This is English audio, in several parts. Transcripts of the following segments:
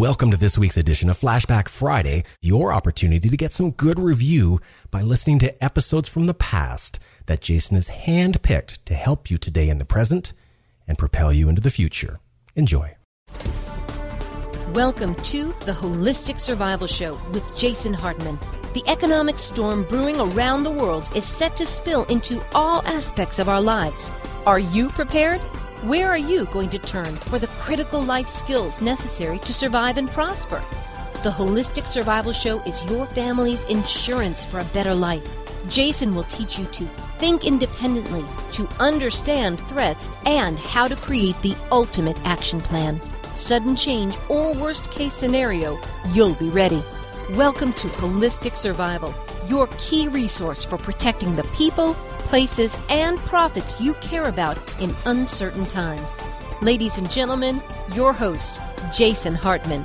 Welcome to this week's edition of Flashback Friday, your opportunity to get some good review by listening to episodes from the past that Jason has handpicked to help you today in the present and propel you into the future. Enjoy. Welcome to the Holistic Survival Show with Jason Hartman. The economic storm brewing around the world is set to spill into all aspects of our lives. Are you prepared? Where are you going to turn for the critical life skills necessary to survive and prosper? The Holistic Survival Show is your family's insurance for a better life. Jason will teach you to think independently, to understand threats, and how to create the ultimate action plan. Sudden change or worst-case scenario, you'll be ready. Welcome to Holistic Survival, your key resource for protecting the people, places, and profits you care about in uncertain times. Ladies and gentlemen, your host, Jason Hartman.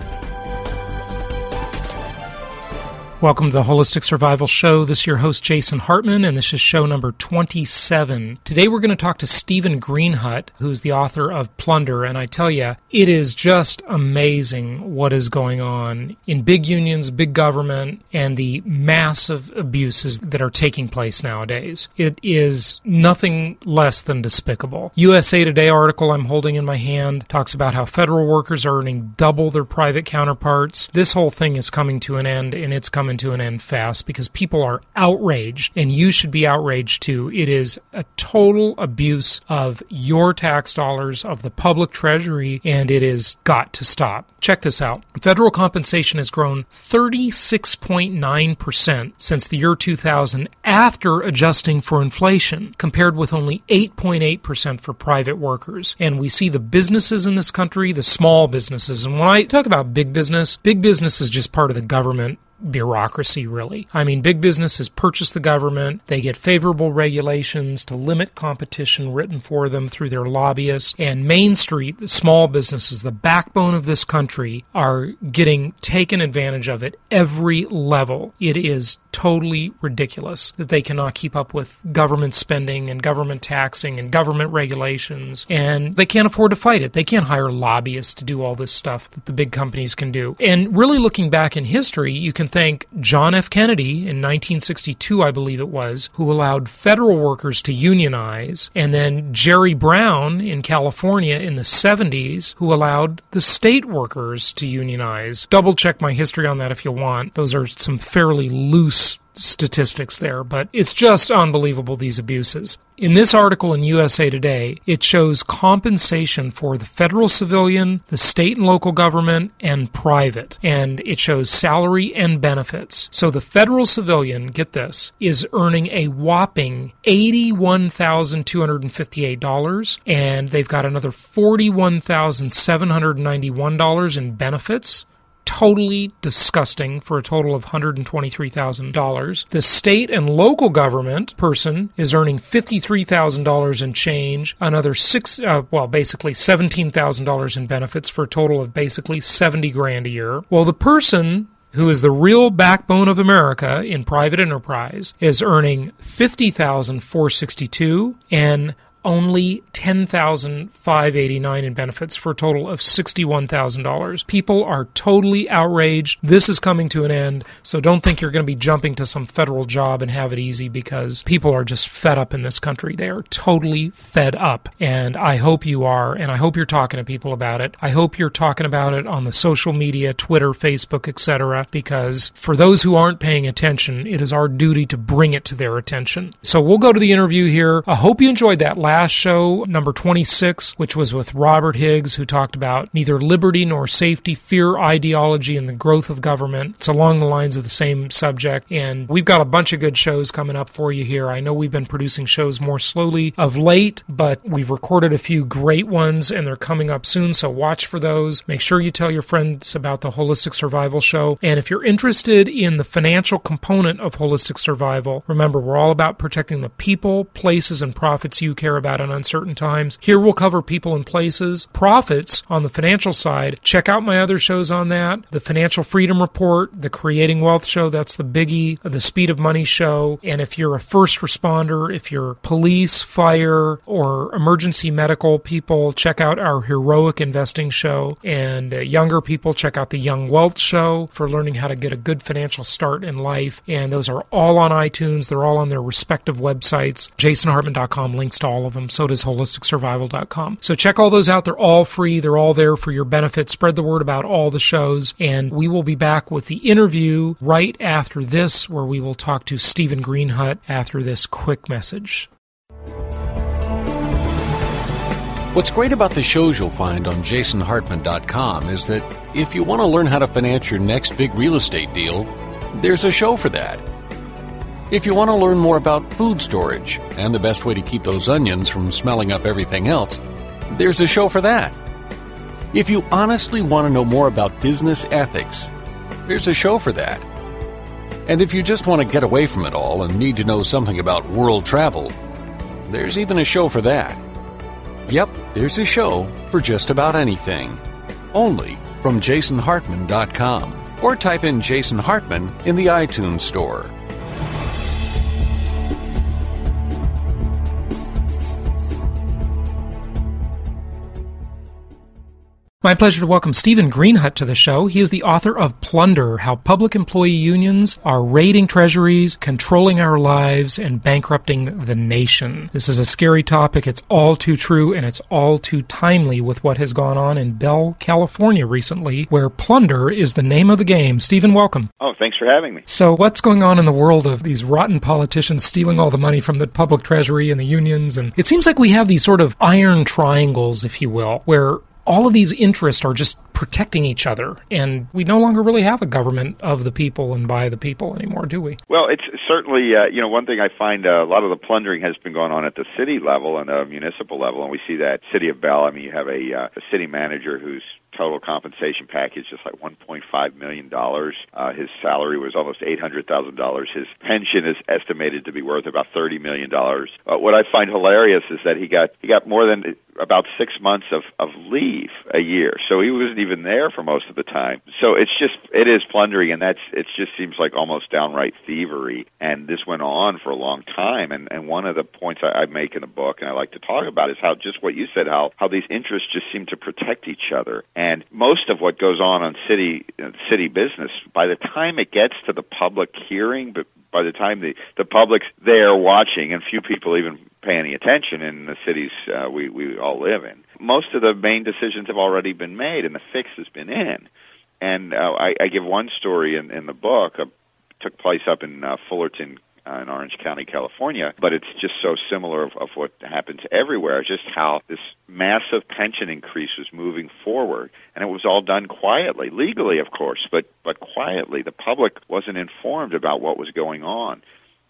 Welcome to the Holistic Survival Show. This is your host, Jason Hartman, and this is show number 27. Today we're going to talk to Steven Greenhut, who's the author of Plunder, and I tell you, it is just amazing what is going on in big unions, big government, and the massive abuses that are taking place nowadays. It is nothing less than despicable. USA Today article I'm holding in my hand talks about how federal workers are earning double their private counterparts. This whole thing is coming to an end, and it's coming to an end fast because people are outraged, and you should be outraged too. It is a total abuse of your tax dollars, of the public treasury, and it is got to stop. Check this out. Federal compensation has grown 36.9% since the year 2000 after adjusting for inflation, compared with only 8.8% for private workers. And we see the businesses in this country, the small businesses. And when I talk about big business is just part of the government bureaucracy, really. I mean, big businesses purchase the government. They get favorable regulations to limit competition written for them through their lobbyists. And Main Street, the small businesses, the backbone of this country, are getting taken advantage of at every level. It is totally ridiculous that they cannot keep up with government spending and government taxing and government regulations, and they can't afford to fight it. They can't hire lobbyists to do all this stuff that the big companies can do. And really looking back in history, you can thank John F. Kennedy in 1962, I believe it was, who allowed federal workers to unionize, and then Jerry Brown in California in the 70s, who allowed the state workers to unionize. Double check my history on that if you want. Those are some fairly loose statistics there, but it's just unbelievable, these abuses. In this article in USA Today, it shows compensation for the federal civilian, the state and local government, and private. And it shows salary and benefits. So the federal civilian, get this, is earning a whopping $81,258, and they've got another $41,791 in benefits. Totally disgusting, for a total of $123,000. The state and local government person is earning $53,000 in change, another basically $17,000 in benefits, for a total of basically $70,000 a year. Well, the person who is the real backbone of America in private enterprise is earning $50,462 and only $10,589 in benefits, for a total of $61,000. People are totally outraged. This is coming to an end, so don't think you're going to be jumping to some federal job and have it easy, because people are just fed up in this country. They are totally fed up, and I hope you are, and I hope you're talking to people about it. I hope you're talking about it on the social media, Twitter, Facebook, etc., because for those who aren't paying attention, it is our duty to bring it to their attention. So we'll go to the interview here. I hope you enjoyed that last show, number 26, which was with Robert Higgs, who talked about neither liberty nor safety, fear, ideology, and the growth of government. It's along the lines of the same subject, and we've got a bunch of good shows coming up for you here. I know we've been producing shows more slowly of late, but we've recorded a few great ones, and they're coming up soon, so watch for those. Make sure you tell your friends about the Holistic Survival Show, and if you're interested in the financial component of Holistic Survival, remember, we're all about protecting the people, places, and profits you care about. about in uncertain times. Here we'll cover people and places, profits on the financial side. Check out my other shows on that. The Financial Freedom Report, the Creating Wealth Show, that's the biggie, the Speed of Money Show. And if you're a first responder, if you're police, fire, or emergency medical people, check out our Heroic Investing Show. And younger people, check out the Young Wealth Show for learning how to get a good financial start in life. And those are all on iTunes. They're all on their respective websites. JasonHartman.com links to all of them. So does HolisticSurvival.com. So check all those out. They're all free. They're all there for your benefit. Spread the word about all the shows. And we will be back with the interview right after this, where we will talk to Steven Greenhut after this quick message. What's great about the shows you'll find on JasonHartman.com is that if you want to learn how to finance your next big real estate deal, there's a show for that. If you want to learn more about food storage and the best way to keep those onions from smelling up everything else, there's a show for that. If you honestly want to know more about business ethics, there's a show for that. And if you just want to get away from it all and need to know something about world travel, there's even a show for that. Yep, there's a show for just about anything. Only from JasonHartman.com, or type in Jason Hartman in the iTunes store. My pleasure to welcome Steven Greenhut to the show. He is the author of Plunder, How Public Employee Unions Are Raiding Treasuries, Controlling Our Lives, and Bankrupting the Nation. This is a scary topic. It's all too true, and it's all too timely with what has gone on in Bell, California recently, where plunder is the name of the game. Steven, welcome. Oh, thanks for having me. So what's going on in the world of these rotten politicians stealing all the money from the public treasury and the unions? And it seems like we have these sort of iron triangles, if you will, where all of these interests are just protecting each other, and we no longer really have a government of the people and by the people anymore, do we? Well, it's certainly, one thing I find a lot of the plundering has been going on at the city level and the municipal level, and we see that City of Bell. I mean, you have a city manager who's total compensation package is like $1.5 million. His salary was almost $800,000. His pension is estimated to be worth about $30 million. What I find hilarious is that he got more than about 6 months of leave a year. So he wasn't even there for most of the time. So it is plundering, and it just seems like almost downright thievery. And this went on for a long time. And one of the points I make in the book, and I like to talk about, is how just what you said, how these interests just seem to protect each other. And most of what goes on city business, by the time it gets to the public hearing, but by the time the public's there watching, and few people even pay any attention in the cities we all live in, most of the main decisions have already been made and the fix has been in. And I give one story in the book. It took place up in Fullerton, in Orange County, California, but it's just so similar of what happens everywhere, just how this massive pension increase was moving forward. And it was all done quietly, legally, of course, but quietly. The public wasn't informed about what was going on.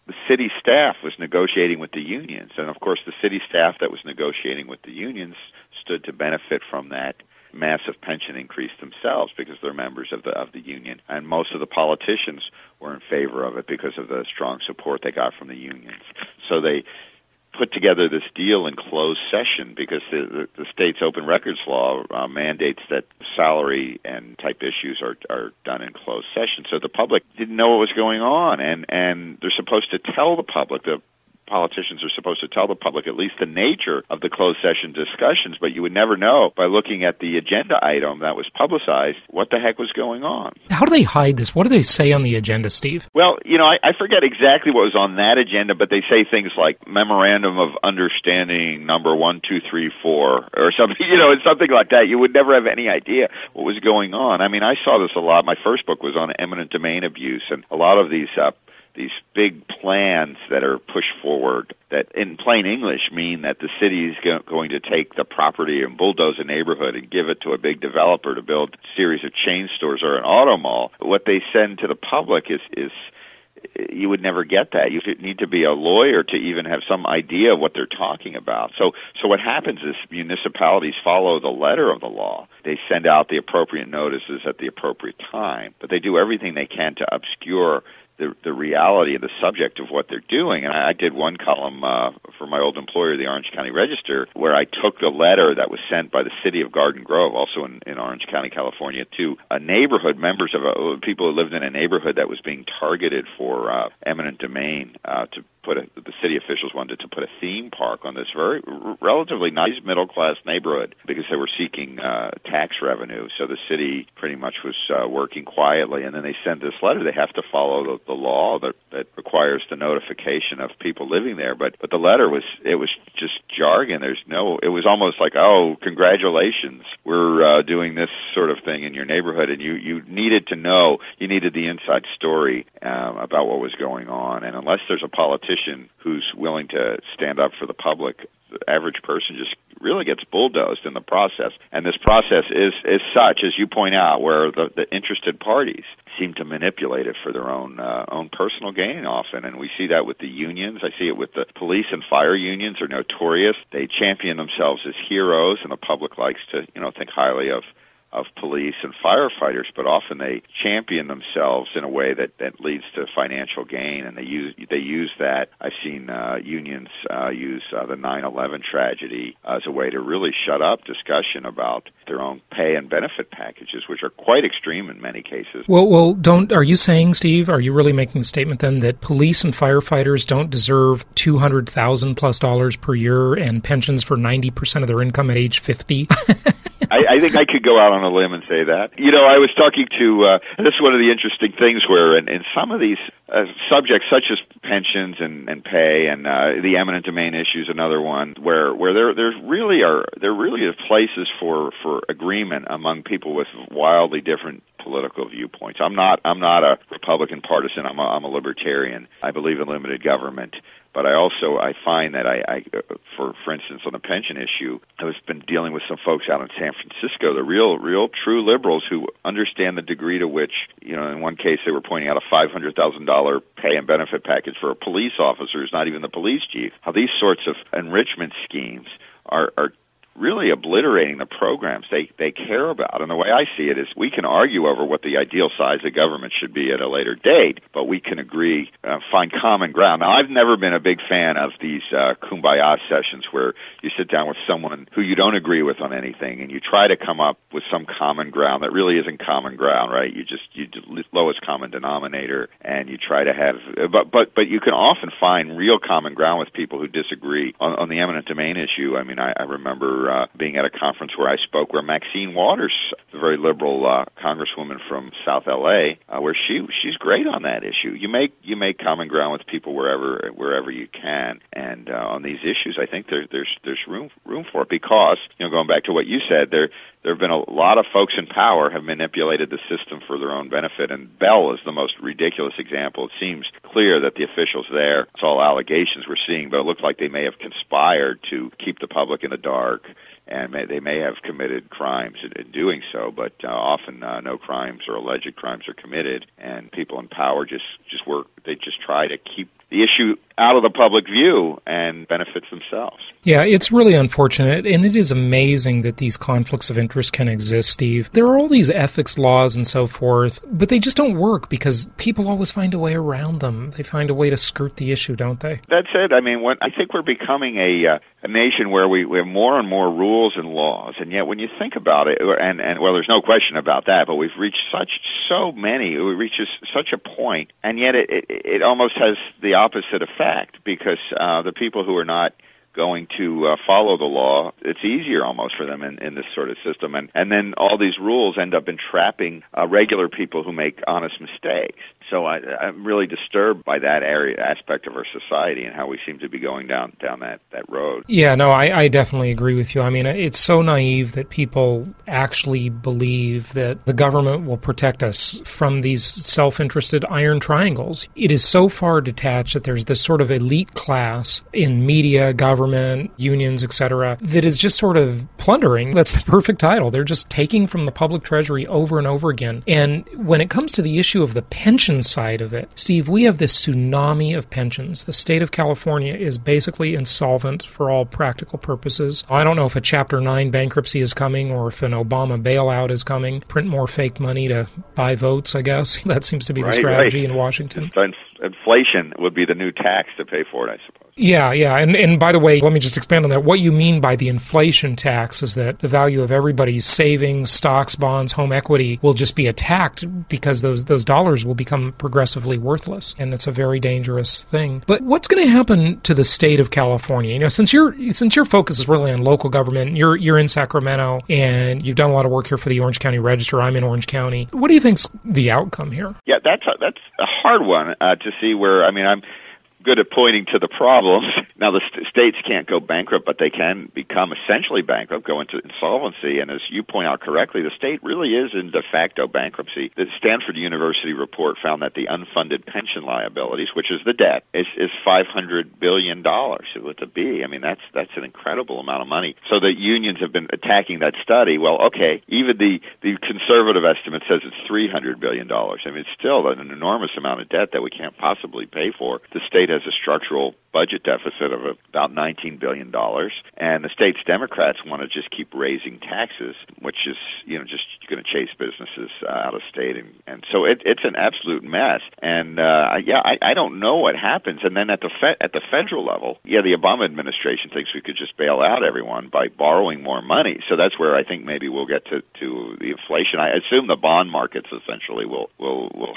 The city staff was negotiating with the unions, and of course the city staff that was negotiating with the unions stood to benefit from that massive pension increase themselves because they're members of the union, and most of the politicians were in favor of it because of the strong support they got from the unions. So they put together this deal in closed session because the state's open records law mandates that salary and type issues are done in closed session. So the public didn't know what was going on, and they're supposed to tell the public. The politicians are supposed to tell the public at least the nature of the closed session discussions, but you would never know by looking at the agenda item that was publicized what the heck was going on. How do they hide this? What do they say on the agenda, Steve? Well, I forget exactly what was on that agenda, but they say things like Memorandum of Understanding number 1234 or something, something like that. You would never have any idea what was going on. I mean, I saw this a lot. My first book was on eminent domain abuse, and a lot of these big plans that are pushed forward that in plain English mean that the city is going to take the property and bulldoze a neighborhood and give it to a big developer to build a series of chain stores or an auto mall. What they send to the public is you would never get that. You need to be a lawyer to even have some idea of what they're talking about. So what happens is municipalities follow the letter of the law. They send out the appropriate notices at the appropriate time, but they do everything they can to obscure the reality of the subject of what they're doing. And I did one column for my old employer, the Orange County Register, where I took the letter that was sent by the city of Garden Grove, also in Orange County, California, to a neighborhood, members of people who lived in a neighborhood that was being targeted for eminent domain, to put the city officials wanted to put a theme park on this very relatively nice middle-class neighborhood because they were seeking tax revenue. So the city pretty much was working quietly, and then they sent this letter. They have to follow the law that requires the notification of people living there. But the letter was just jargon. It was almost like, oh, congratulations, we're doing this sort of thing in your neighborhood, and you needed to know, you needed the inside story about what was going on. And unless there's a politician who's willing to stand up for the public, the average person just really gets bulldozed in the process. And this process is such, as you point out, where the interested parties seem to manipulate it for their own personal gain often. And we see that with the unions. I see it with the police and fire unions are notorious. They champion themselves as heroes, and the public likes to think highly of police and firefighters, but often they champion themselves in a way that leads to financial gain, and they use that. I've seen unions use the 9/11 tragedy as a way to really shut up discussion about their own pay and benefit packages, which are quite extreme in many cases. Well, are you saying, Steve, are you really making the statement then that police and firefighters don't deserve $200,000+ per year and pensions for 90% of their income at age 50? I think I could go out on a limb and say that. I was talking to, and this is one of the interesting things where in some of these subjects, such as pensions and pay and the eminent domain issue is another one, where there really are places for agreement among people with wildly different political viewpoints. I'm not a Republican partisan. I'm a libertarian. I believe in limited government. But I find that for instance, on the pension issue, I've been dealing with some folks out in San Francisco, the real true liberals who understand the degree to which, in one case they were pointing out a $500,000 pay and benefit package for a police officer who's not even the police chief, how these sorts of enrichment schemes are really obliterating the programs they care about. And the way I see it is we can argue over what the ideal size of government should be at a later date, but we can agree, find common ground. Now, I've never been a big fan of these kumbaya sessions where you sit down with someone who you don't agree with on anything and you try to come up with some common ground that really isn't common ground, right? You just lowest common denominator, and you try to have, but you can often find real common ground with people who disagree on the eminent domain issue. I mean, I remember being at a conference where I spoke, where Maxine Waters, the very liberal congresswoman from South L.A., where she's great on that issue. You make common ground with people wherever you can, and on these issues, I think there's room for it because going back to what you said, there have been a lot of folks in power have manipulated the system for their own benefit, and Bell is the most ridiculous example. It seems clear that the officials there, it's all allegations we're seeing, but it looks like they may have conspired to keep the public in the dark, and they may have committed crimes in doing so, but often no crimes or alleged crimes are committed, and people in power just work. They just try to keep the issue out of the public view and benefits themselves. Yeah, it's really unfortunate, and it is amazing that these conflicts of interest can exist, Steve. There are all these ethics laws and so forth, but they just don't work because people always find a way around them. They find a way to skirt the issue, don't they? That's it. I mean, I think we're becoming a nation where we have more and more rules and laws, and yet when you think about it, and well, there's no question about that, but we've reached so many, it reaches such a point, and yet it almost has the opposite effect. Because the people who are not going to follow the law, it's easier almost for them in this sort of system. And then all these rules end up entrapping regular people who make honest mistakes. So I'm really disturbed by that aspect of our society and how we seem to be going down that road. Yeah, no, I definitely agree with you. I mean, it's so naive that people actually believe that the government will protect us from these self-interested iron triangles. It is so far detached that there's this sort of elite class in media, government, unions, etc., that is just sort of plundering. That's the perfect title. They're just taking from the public treasury over and over again. And when it comes to the issue of the pension pension side of it. Steve, we have this tsunami of pensions. The state of California is basically insolvent for all practical purposes. I don't know if a Chapter 9 bankruptcy is coming or if an Obama bailout is coming. Print more fake money to buy votes, I guess. That seems to be the strategy in Washington. Inflation would be the new tax to pay for it, I suppose. Yeah. And by the way, let me just expand on that. What you mean by the inflation tax is that the value of everybody's savings, stocks, bonds, home equity will just be attacked because those dollars will become progressively worthless. And it's a very dangerous thing. But what's going to happen to the state of California? You know, since your focus is really on local government, you're in Sacramento and you've done a lot of work here for the Orange County Register. I'm in Orange County. What do you think's the outcome here? Yeah, that's a hard one to see where, I mean, I'm good at pointing to the problems. Now, the states can't go bankrupt, but they can become essentially bankrupt, go into insolvency. And as you point out correctly, the state really is in de facto bankruptcy. The Stanford University report found that the unfunded pension liabilities, which is the debt, is $500 billion with a B. I mean, that's an incredible amount of money. So the unions have been attacking that study. Well, okay, even the conservative estimate says it's $300 billion. I mean, it's still an enormous amount of debt that we can't possibly pay for. The state has a structural budget deficit of about $19 billion, and the state's Democrats want to just keep raising taxes, which is, you know, just going to chase businesses out of state, and so it's an absolute mess. And I don't know what happens. And then at the federal level, the Obama administration thinks we could just bail out everyone by borrowing more money. So that's where I think maybe we'll get to the inflation. I assume the bond markets essentially will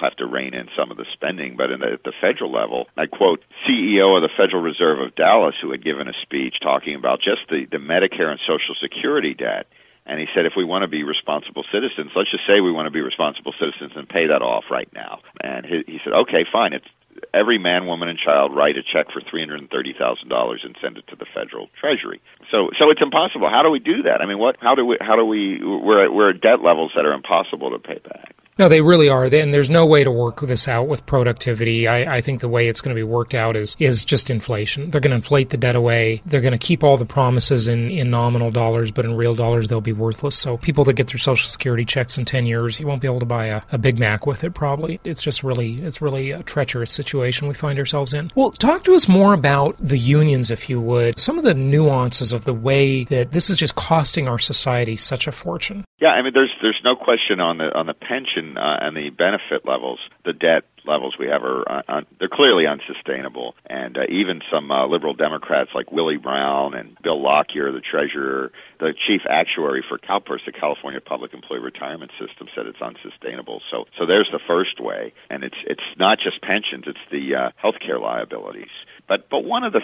have to rein in some of the spending, but at the federal level, I quote CEO of the Federal Reserve of Dallas, who had given a speech talking about just the Medicare and Social Security debt. And he said, if we want to be responsible citizens, let's just say we want to be responsible citizens and pay that off right now. And he said, okay, fine. It's every man, woman, and child write a check for $330,000 and send it to the federal treasury. So it's impossible. How do we do that? I mean, we're at debt levels that are impossible to pay back. No, they really are. And there's no way to work this out with productivity. I think the way it's going to be worked out is just inflation. They're going to inflate the debt away. They're going to keep all the promises in nominal dollars, but in real dollars, they'll be worthless. So people that get their Social Security checks in 10 years, you won't be able to buy a Big Mac with it, probably. It's really a treacherous situation we find ourselves in. Well, talk to us more about the unions, if you would. Some of the nuances of the way that this is just costing our society such a fortune. Yeah, I mean, there's no question on the pension and the benefit levels, the debt levels we have they're clearly unsustainable. And even some liberal Democrats like Willie Brown and Bill Lockyer, the treasurer, the chief actuary for CalPERS, the California Public Employee Retirement System, said it's unsustainable. So there's the first way. And it's not just pensions, it's the healthcare liabilities. But one of the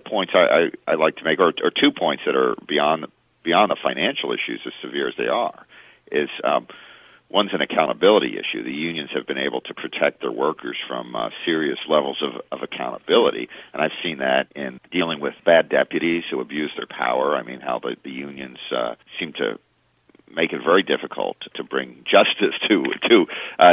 points I like to make, or 2 points that are beyond the financial issues, as severe as they are, is one's an accountability issue. The unions have been able to protect their workers from serious levels of accountability, and I've seen that in dealing with bad deputies who abuse their power. I mean, how the unions seem to make it very difficult to bring justice to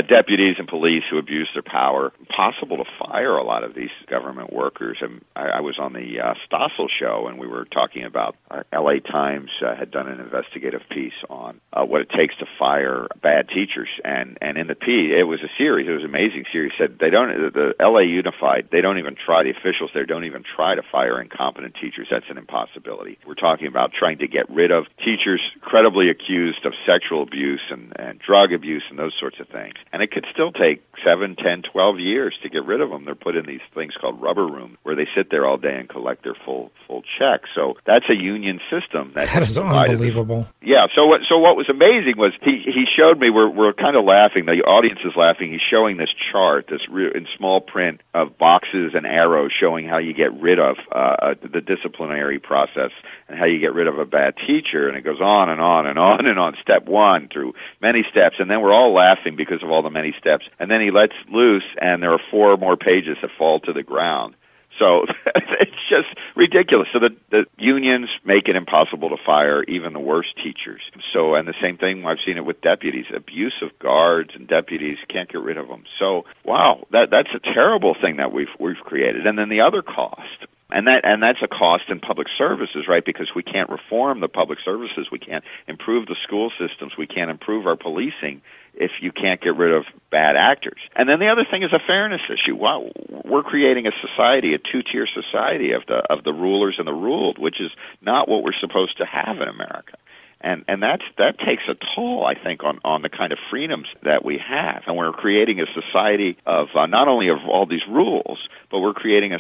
deputies and police who abuse their power. Impossible to fire a lot of these government workers. And I was on the Stossel show, and we were talking about L.A. Times had done an investigative piece on what it takes to fire bad teachers. And in the piece, it was an amazing series, said the L.A. Unified, they don't even try, the officials there don't even try to fire incompetent teachers. That's an impossibility. We're talking about trying to get rid of teachers credibly accused of sexual abuse and drug abuse and those sorts of things. And it could still take 7, 10, 12 years to get rid of them. They're put in these things called rubber rooms where they sit there all day and collect their full check. So that's a union system. That is unbelievable. Yeah, so what was amazing was he showed me, we're kind of laughing, the audience is laughing, he's showing this chart, in small print of boxes and arrows showing how you get rid of the disciplinary process and how you get rid of a bad teacher, and it goes on and on and on. And on step one through many steps, and then we're all laughing because of all the many steps, and then he lets loose and there are 4 more pages that fall to the ground. So it's just ridiculous. So the unions make it impossible to fire even the worst teachers. So, and the same thing, I've seen it with deputies, abuse of guards and deputies, can't get rid of them. So, wow, that's a terrible thing that we've created. And then the other cost. And that's a cost in public services, right? Because we can't reform the public services, we can't improve the school systems, we can't improve our policing if you can't get rid of bad actors. And then the other thing is a fairness issue. Wow, we're creating a society, a two-tier society of the rulers and the ruled, which is not what we're supposed to have in America. And that takes a toll, I think, on the kind of freedoms that we have. And we're creating a society of not only of all these rules, but we're creating a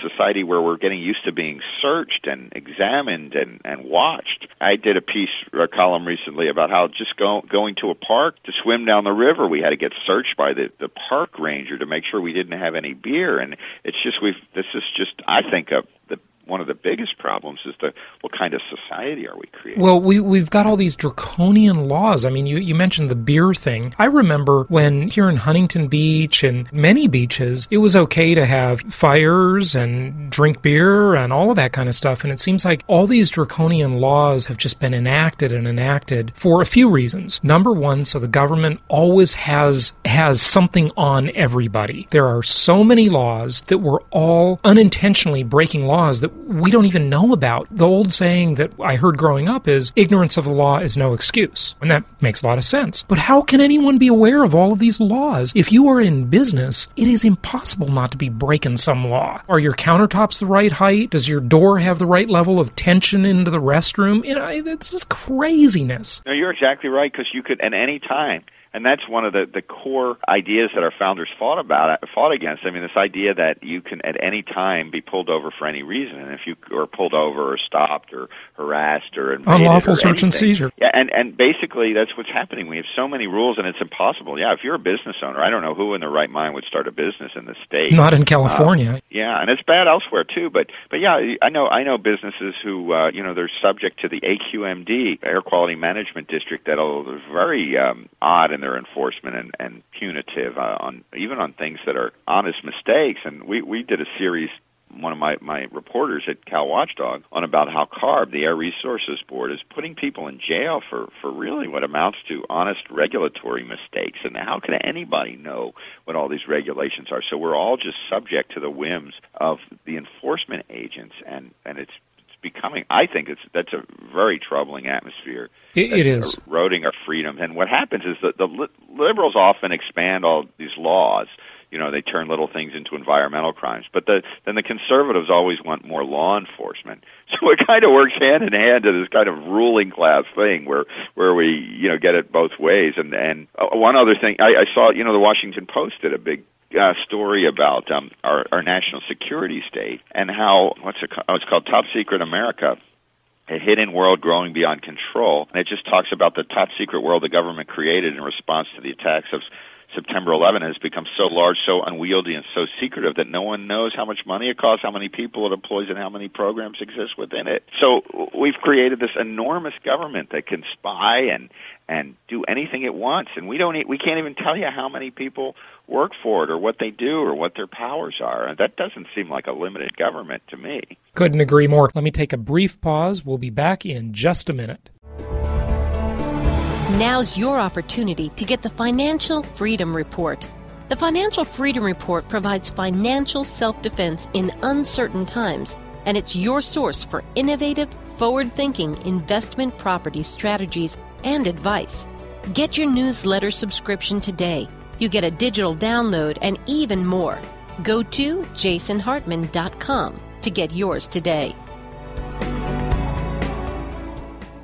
society where we're getting used to being searched and examined and watched. I did a column recently about how just going to a park to swim down the river, we had to get searched by the park ranger to make sure we didn't have any beer. And it's just one of the biggest problems is what kind of society are we creating? Well, we've got all these draconian laws. I mean, you mentioned the beer thing. I remember when here in Huntington Beach and many beaches, it was okay to have fires and drink beer and all of that kind of stuff. And it seems like all these draconian laws have just been enacted for a few reasons. Number one, so the government always has something on everybody. There are so many laws that we're all unintentionally breaking laws that we don't even know about. The old saying that I heard growing up is, ignorance of the law is no excuse. And that makes a lot of sense. But how can anyone be aware of all of these laws? If you are in business, it is impossible not to be breaking some law. Are your countertops the right height? Does your door have the right level of tension into the restroom? You know, this is craziness. No, you're exactly right, because you could at any time. And that's one of the core ideas that our founders fought against. I mean, this idea that you can at any time be pulled over for any reason, and if you are pulled over or stopped or harassed or invaded, unlawful search and seizure. Yeah, and basically that's what's happening. We have so many rules, and it's impossible. Yeah, if you're a business owner, I don't know who in their right mind would start a business in this state. Not in California. Yeah, and it's bad elsewhere too. But yeah, I know businesses who they're subject to the AQMD, Air Quality Management District, that are very odd. Their enforcement and punitive on things that are honest mistakes. And we did a series, one of my reporters at Cal Watchdog, on about how CARB, the Air Resources Board, is putting people in jail for really what amounts to honest regulatory mistakes. And how can anybody know what all these regulations are? So we're all just subject to the whims of the enforcement agents, and becoming, I think that's a very troubling atmosphere. It is eroding our freedom. And what happens is that the liberals often expand all these laws. You know, they turn little things into environmental crimes. But then the conservatives always want more law enforcement. So it kind of works hand in hand to this kind of ruling class thing where we, get it both ways. And one other thing, I saw, the Washington Post did a big story about our national security state and how it's called Top Secret America, a hidden world growing beyond control. And it just talks about the top secret world the government created in response to the attacks of September 11 has become so large, so unwieldy, and so secretive that no one knows how much money it costs, how many people it employs, and how many programs exist within it. So we've created this enormous government that can spy and do anything it wants, and we can't even tell you how many people work for it or what they do or what their powers are. And that doesn't seem like a limited government to me. Couldn't agree more. Let me take a brief pause. We'll be back in just a minute. Now's your opportunity to get the Financial Freedom Report. The Financial Freedom Report provides financial self-defense in uncertain times, and it's your source for innovative, forward-thinking investment property strategies and advice. Get your newsletter subscription today. You get a digital download and even more. Go to jasonhartman.com to get yours today.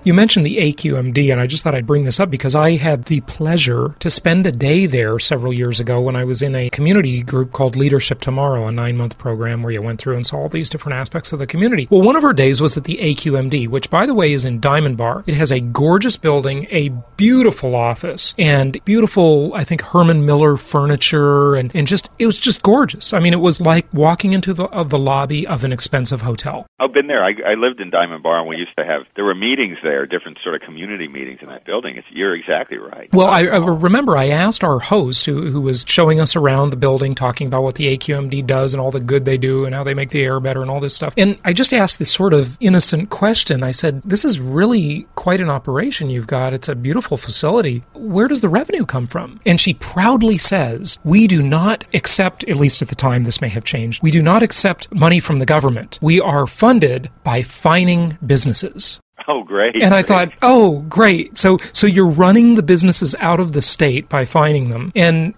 You mentioned the AQMD, and I just thought I'd bring this up because I had the pleasure to spend a day there several years ago when I was in a community group called Leadership Tomorrow, a 9-month program where you went through and saw all these different aspects of the community. Well, one of our days was at the AQMD, which, by the way, is in Diamond Bar. It has a gorgeous building, a beautiful office, and beautiful, I think, Herman Miller furniture, and just it was just gorgeous. I mean, it was like walking into the lobby of an expensive hotel. I've been there. I lived in Diamond Bar, and we used to have, there were meetings there. Different sort of community meetings in that building. You're exactly right. Well, I remember I asked our host, who was showing us around the building, talking about what the AQMD does and all the good they do and how they make the air better and all this stuff. And I just asked this sort of innocent question. I said, this is really quite an operation you've got. It's a beautiful facility. Where does the revenue come from? And she proudly says, we do not accept, at least at the time this may have changed, we do not accept money from the government. We are funded by fining businesses. Oh, great. And I thought, oh, great. So you're running the businesses out of the state by finding them. And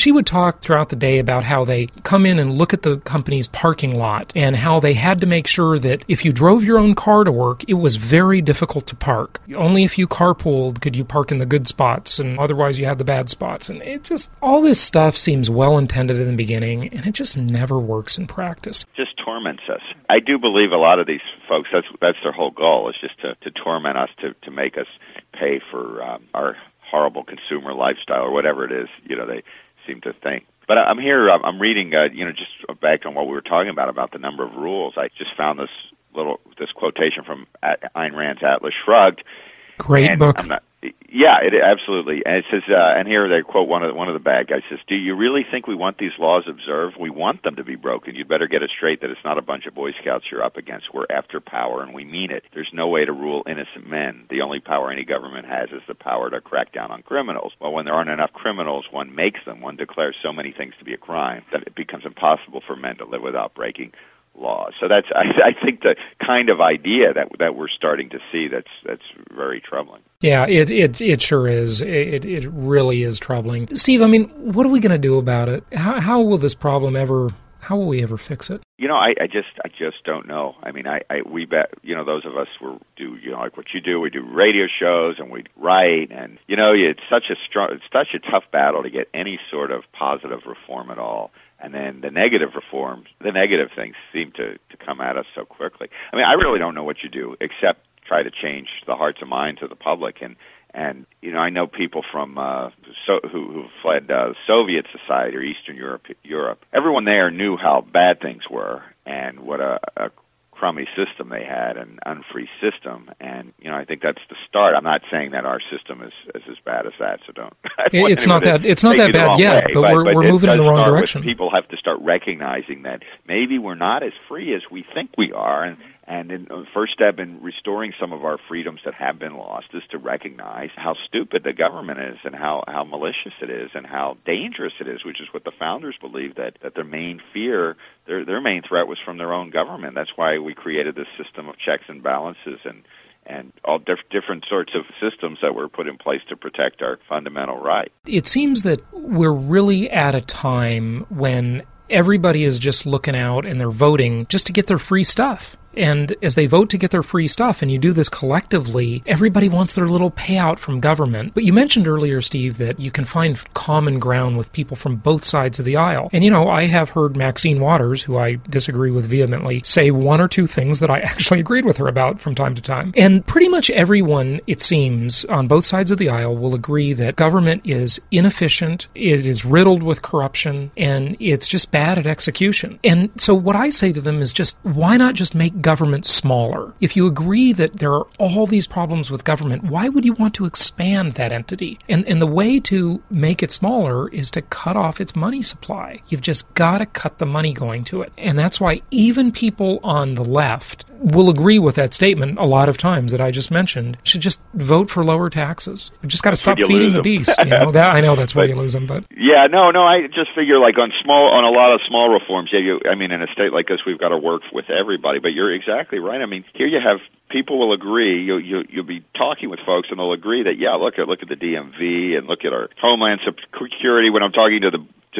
she would talk throughout the day about how they come in and look at the company's parking lot and how they had to make sure that if you drove your own car to work, it was very difficult to park. Only if you carpooled could you park in the good spots, and otherwise you had the bad spots. And it just, all this stuff seems well-intended in the beginning, and it just never works in practice. Just torments us. I do believe a lot of these folks, that's their whole goal, is just to torment us, to make us pay for our horrible consumer lifestyle or whatever it is, you know, they seem to think. But I'm here, I'm reading, just back on what we were talking about the number of rules. I just found this quotation from Ayn Rand's Atlas Shrugged. Great book. It absolutely. And it says, and here they quote one of the bad guys, says, "Do you really think we want these laws observed? We want them to be broken. You'd better get it straight that it's not a bunch of Boy Scouts you're up against. We're after power, and we mean it. There's no way to rule innocent men. The only power any government has is the power to crack down on criminals. Well, when there aren't enough criminals, one makes them. One declares so many things to be a crime that it becomes impossible for men to live without breaking laws." So that's, I think, the kind of idea that we're starting to see that's very troubling. Yeah, it sure is. It really is troubling. Steve, I mean, what are we going to do about it? How will this problem ever? How will we ever fix it? You know, I just don't know. I mean, we bet, you know, those of us who do, you know, like what you do, we do radio shows and we write, and you know, it's such a tough battle to get any sort of positive reform at all. And then the negative things seem to come at us so quickly. I mean, I really don't know what you do except try to change the hearts and minds of the public. And you know, I know people from who fled Soviet society or Eastern Europe. Everyone there knew how bad things were and what a crummy system they had, an unfree system, and you know, I think that's the start. I'm not saying that our system is as bad as that, so don't. It's not that bad yet, but we're moving in the wrong direction. People have to start recognizing that maybe we're not as free as we think we are, and the first step in restoring some of our freedoms that have been lost is to recognize how stupid the government is and how malicious it is and how dangerous it is, which is what the founders believed, that their main fear, their main threat was from their own government. That's why we created this system of checks and balances and all different sorts of systems that were put in place to protect our fundamental right. It seems that we're really at a time when everybody is just looking out and they're voting just to get their free stuff. And as they vote to get their free stuff, and you do this collectively, everybody wants their little payout from government. But you mentioned earlier, Steve, that you can find common ground with people from both sides of the aisle. And, you know, I have heard Maxine Waters, who I disagree with vehemently, say one or two things that I actually agreed with her about from time to time. And pretty much everyone, it seems, on both sides of the aisle will agree that government is inefficient, it is riddled with corruption, and it's just bad at execution. And so what I say to them is just, why not just make government smaller? If you agree that there are all these problems with government, why would you want to expand that entity? And the way to make it smaller is to cut off its money supply. You've just got to cut the money going to it. And that's why even people on the left will agree with that statement a lot of times that I just mentioned. You should just vote for lower taxes. You just got to stop feeding the beast. You know? I know that's where you lose them. But yeah, no, I just figure like on a lot of small reforms. Yeah, in a state like this, we've got to work with everybody. But you're exactly right. I mean, here you have people will agree. You'll be talking with folks, and they'll agree that look at the DMV and look at our Homeland Security. When I'm talking to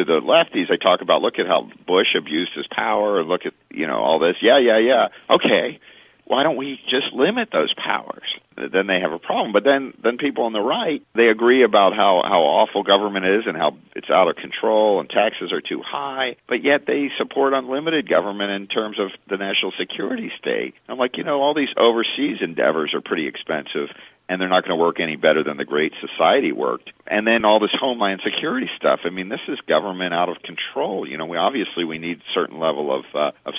the lefties, I talk about look at how Bush abused his power, and look at all this. Yeah. Okay, why don't we just limit those powers? Then they have a problem. But then people on the right, they agree about how awful government is and how it's out of control and taxes are too high, but yet they support unlimited government in terms of the national security state. I'm like, all these overseas endeavors are pretty expensive, and they're not going to work any better than the Great Society worked. And then all this Homeland Security stuff. I mean, this is government out of control. We need a certain level of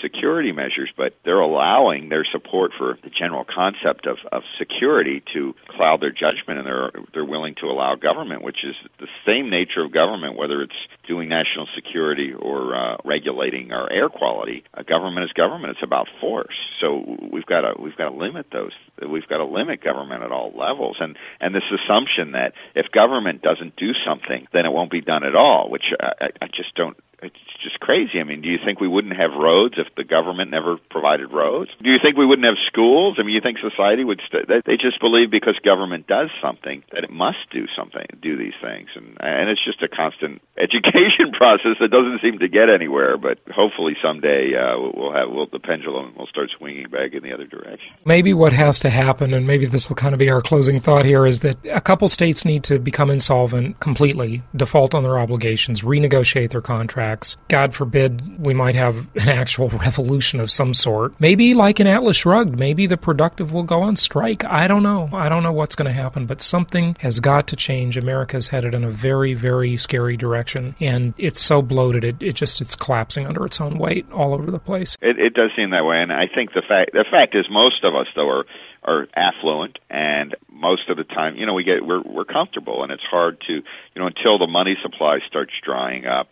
security measures, but they're allowing their support for the general concept of security to cloud their judgment, and they're willing to allow government, which is the same nature of government, whether it's doing national security or regulating our air quality. Government is government. It's about force. So we've got to limit those. We've got to limit government at all levels. And this assumption that if government doesn't do something, then it won't be done at all, which I just don't It's just crazy. I mean, do you think we wouldn't have roads if the government never provided roads? Do you think we wouldn't have schools? I mean, you think society would they just believe because government does something that it must do something, do these things. And it's just a constant education process that doesn't seem to get anywhere. But hopefully someday the pendulum will start swinging back in the other direction. Maybe what has to happen, and maybe this will kind of be our closing thought here, is that a couple states need to become insolvent completely, default on their obligations, renegotiate their contracts. God forbid we might have an actual revolution of some sort. Maybe like an Atlas Shrugged, maybe the productive will go on strike. I don't know. I don't know what's going to happen, but something has got to change. America's headed in a very, very scary direction, and it's so bloated. It's collapsing under its own weight all over the place. It does seem that way, and I think the fact is most of us, though, are affluent, and most of the time, you know, we're comfortable, and it's hard to, you know, until the money supply starts drying up,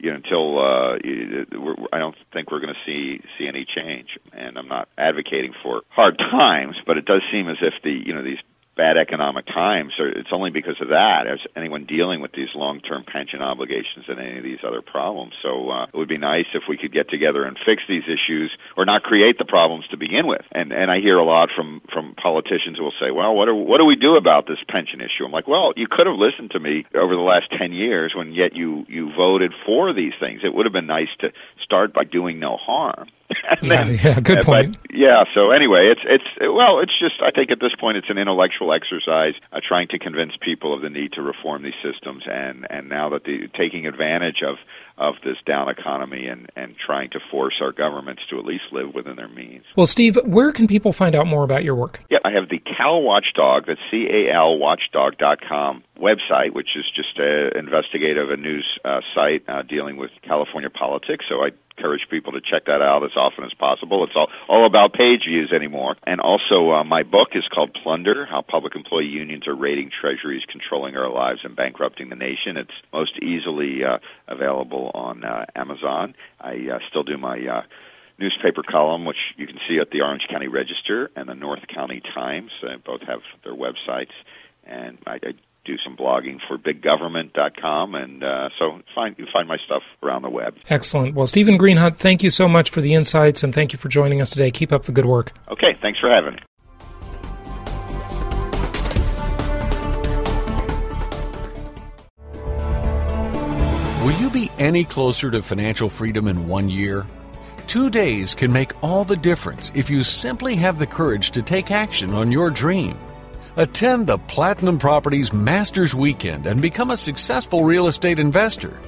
you know, until I don't think we're going to see any change. And I'm not advocating for hard times, but it does seem as if these bad economic times, it's only because of that as anyone dealing with these long-term pension obligations and any of these other problems. So it would be nice if we could get together and fix these issues or not create the problems to begin with. And I hear a lot from politicians who will say, well, what do we do about this pension issue? I'm like, well, you could have listened to me over the last 10 years when yet you voted for these things. It would have been nice to start by doing no harm. Good point. But, so anyway, it's just, I think at this point it's an intellectual exercise trying to convince people of the need to reform these systems, and now that they're taking advantage of this down economy and trying to force our governments to at least live within their means. Well, Steve, where can people find out more about your work? Yeah, I have the Cal Watchdog, that's CalWatchdog.com website, which is just an investigative news site dealing with California politics, so I encourage people to check that out as often as possible. It's all about page views anymore. And also, my book is called Plunder, How Public Employee Unions Are Raiding Treasuries, Controlling Our Lives, and Bankrupting the Nation. It's most easily available on Amazon. I still do my newspaper column, which you can see at the Orange County Register and the North County Times. They both have their websites. And I do some blogging for biggovernment.com, and so you find my stuff around the web. Excellent. Well, Steven Greenhut, thank you so much for the insights, and thank you for joining us today. Keep up the good work. Okay, thanks for having me. Will you be any closer to financial freedom in 1 year? 2 days can make all the difference if you simply have the courage to take action on your dream. Attend the Platinum Properties Master's Weekend and become a successful real estate investor.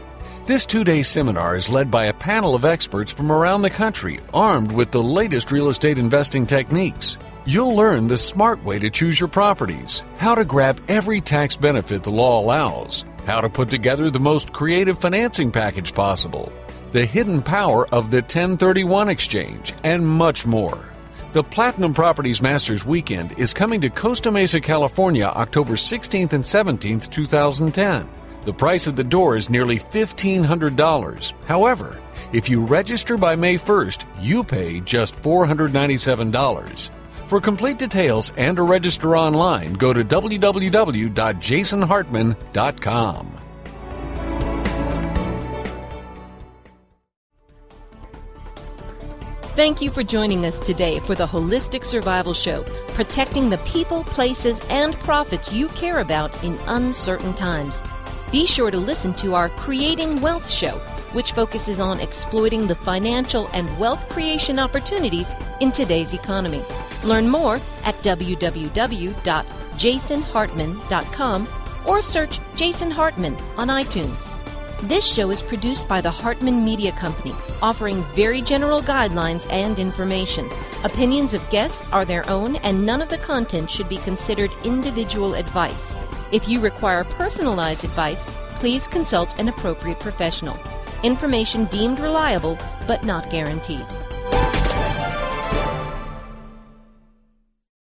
This 2-day seminar is led by a panel of experts from around the country armed with the latest real estate investing techniques. You'll learn the smart way to choose your properties, how to grab every tax benefit the law allows, how to put together the most creative financing package possible, the hidden power of the 1031 exchange, and much more. The Platinum Properties Masters Weekend is coming to Costa Mesa, California, October 16th and 17th, 2010. The price at the door is nearly $1,500. However, if you register by May 1st, you pay just $497. For complete details and to register online, go to www.jasonhartman.com. Thank you for joining us today for the Holistic Survival Show, protecting the people, places, and profits you care about in uncertain times. Be sure to listen to our Creating Wealth Show, which focuses on exploiting the financial and wealth creation opportunities in today's economy. Learn more at www.jasonhartman.com or search Jason Hartman on iTunes. This show is produced by the Hartman Media Company, offering very general guidelines and information. Opinions of guests are their own, and none of the content should be considered individual advice. If you require personalized advice, please consult an appropriate professional. Information deemed reliable, but not guaranteed.